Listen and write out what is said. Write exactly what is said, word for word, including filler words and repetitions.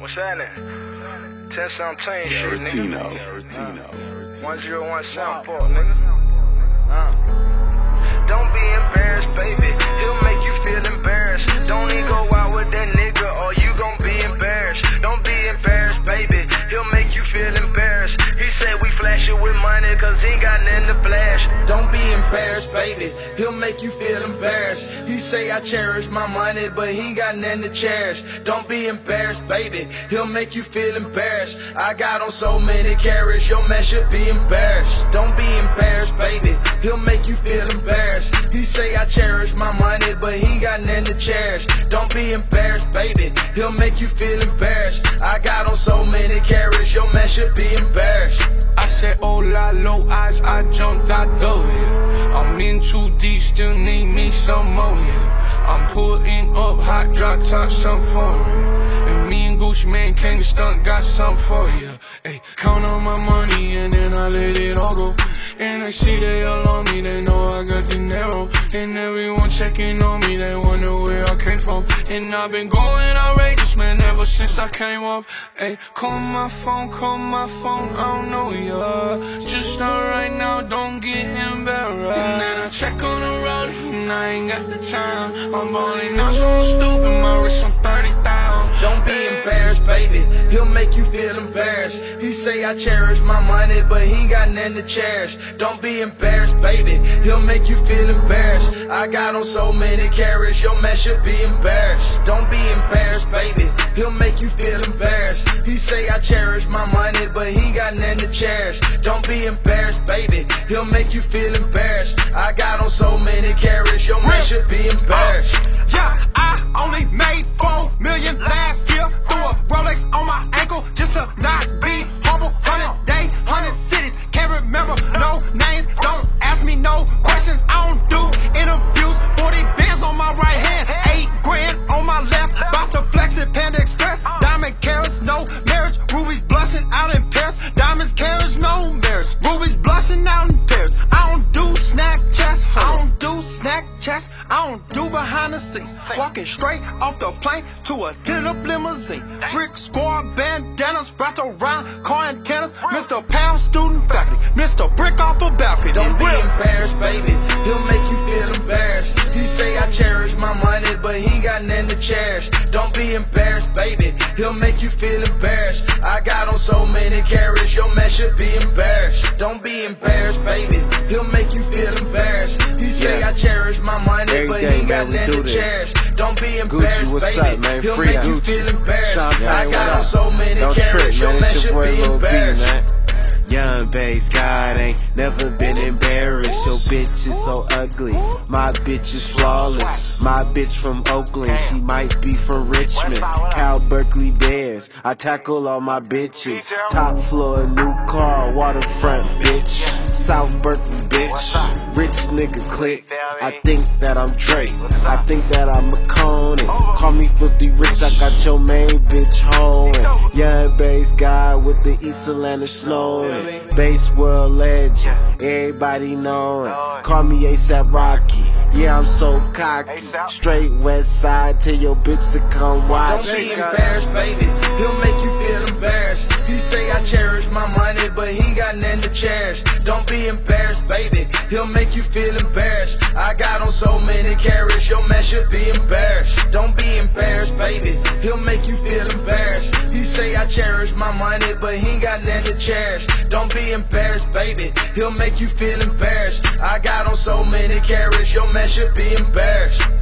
What's happening? ten seventeen Tarantino. Tarantino. one oh one Sound Park, nigga. Uh. Don't be embarrassed, baby. He'll make you feel embarrassed. Don't even go out with that nigga or you gon' be embarrassed. Don't be embarrassed, baby. He'll make you feel embarrassed. He said we flash it with money cause he ain't got nothing to flash. Don't be embarrassed, baby. He'll make you feel embarrassed. He say I cherish my money, but he ain't got nothing to cherish. Don't be embarrassed, baby. He'll make you feel embarrassed. I got on so many carrots, your man should be embarrassed. Don't be embarrassed, baby. He'll make you feel embarrassed. He say I cherish my money, but he ain't got nothing to cherish. Don't be embarrassed, baby. He'll make you feel embarrassed. I got on so many carrots, your man should be embarrassed. I said, oh la, low eyes, I jumped out though, yeah. I'm in too deep, still need me some more, yeah. I'm pulling up, hot drop top, some foreign. And me and Gucci Mane came to stunt, got some for ya. Ay, count on my money and then I let it all go. And I see they all on me, they know I got dinero. And everyone checking on me, they wonder where I came from. And I've been going outrageous, man, ever since I came up. Ay, call my phone, call my phone, I don't know ya. Just start right now, don't get embarrassed. And then I check on the road, and I ain't got the time. I'm balling out so stupid, my wrist on thirty thousand. Don't be embarrassed, baby, he'll make you feel embarrassed. He say I cherish my money, but he ain't got nothing to cherish. Don't be embarrassed, baby. He'll make you feel embarrassed. I got on so many carrots, your man should be embarrassed. Don't be embarrassed, baby. He'll make you feel embarrassed. He say I cherish my money, but he ain't got nothing to cherish. Don't be embarrassed, baby. He'll make you feel embarrassed. I got on so many carrots, your man should be embarrassed. Yeah, I only made four million last year. Threw a Rolex on my ankle just to not be humble. Hundred day, hundred cities. Can't remember no names, don't ask me no questions. I don't do interviews. forty bands on my right hand, eight grand on my left. About to flex it, Panda Express. Diamond carrots, no marriage. Ruby's blushing out in Paris. Diamonds, carrots, no marriage. Ruby's blushing out in Paris. I don't do snack chats. I don't do snack chats. I don't do behind the scenes. Walking straight off the plane to a lit-up limousine. Brick square bandanas wrapped around car antennas. Mister Pound student faculty. Mister Brick off a balcony. Don't be embarrassed, baby. He'll make you feel embarrassed. He say I cherish my money, but he ain't got nothing to cherish. Don't be embarrassed, baby. He'll make you feel embarrassed. I got on so many carrots, your man should be embarrassed. Don't be embarrassed, baby. He'll make you feel embarrassed. He say I cherish my money, every but he ain't got nothing to cherish. Don't be embarrassed, Gucci, what's baby. Up, man? He'll Free make Gucci. You feel embarrassed. Sean, I got on up? So many don't carrots, your man should be embarrassed. B, man. Young Bass, God ain't never been embarrassed. Your bitch is so ugly, my bitch is flawless. My bitch from Oakland, she might be from Richmond. Cal Berkeley Bears, I tackle all my bitches. Top floor, new car, waterfront, bitch. South Berkeley, bitch. Rich nigga click. I think that I'm Drake, I think that I'm a Conan. Call me fifty Rich, I got your main bitch hoeing. Young Bass, God with the East Atlanta snowing. Bass world legend, everybody knowin'. Call me ASAP Rocky, yeah I'm so cocky. Straight west side, tell your bitch to come watch. Don't be embarrassed, baby, he'll make you feel embarrassed. He say I cherish my money, but he ain't got nothing to cherish. Don't be embarrassed, baby, he'll make you feel embarrassed. I got on so many carrots, your man should be embarrassed. Don't be embarrassed, baby, he'll make you feel embarrassed. He say I cherish my money, but he ain't got nothing to cherish. Don't be embarrassed, baby, he'll make you feel embarrassed. I got on so many carrots, your man should be embarrassed.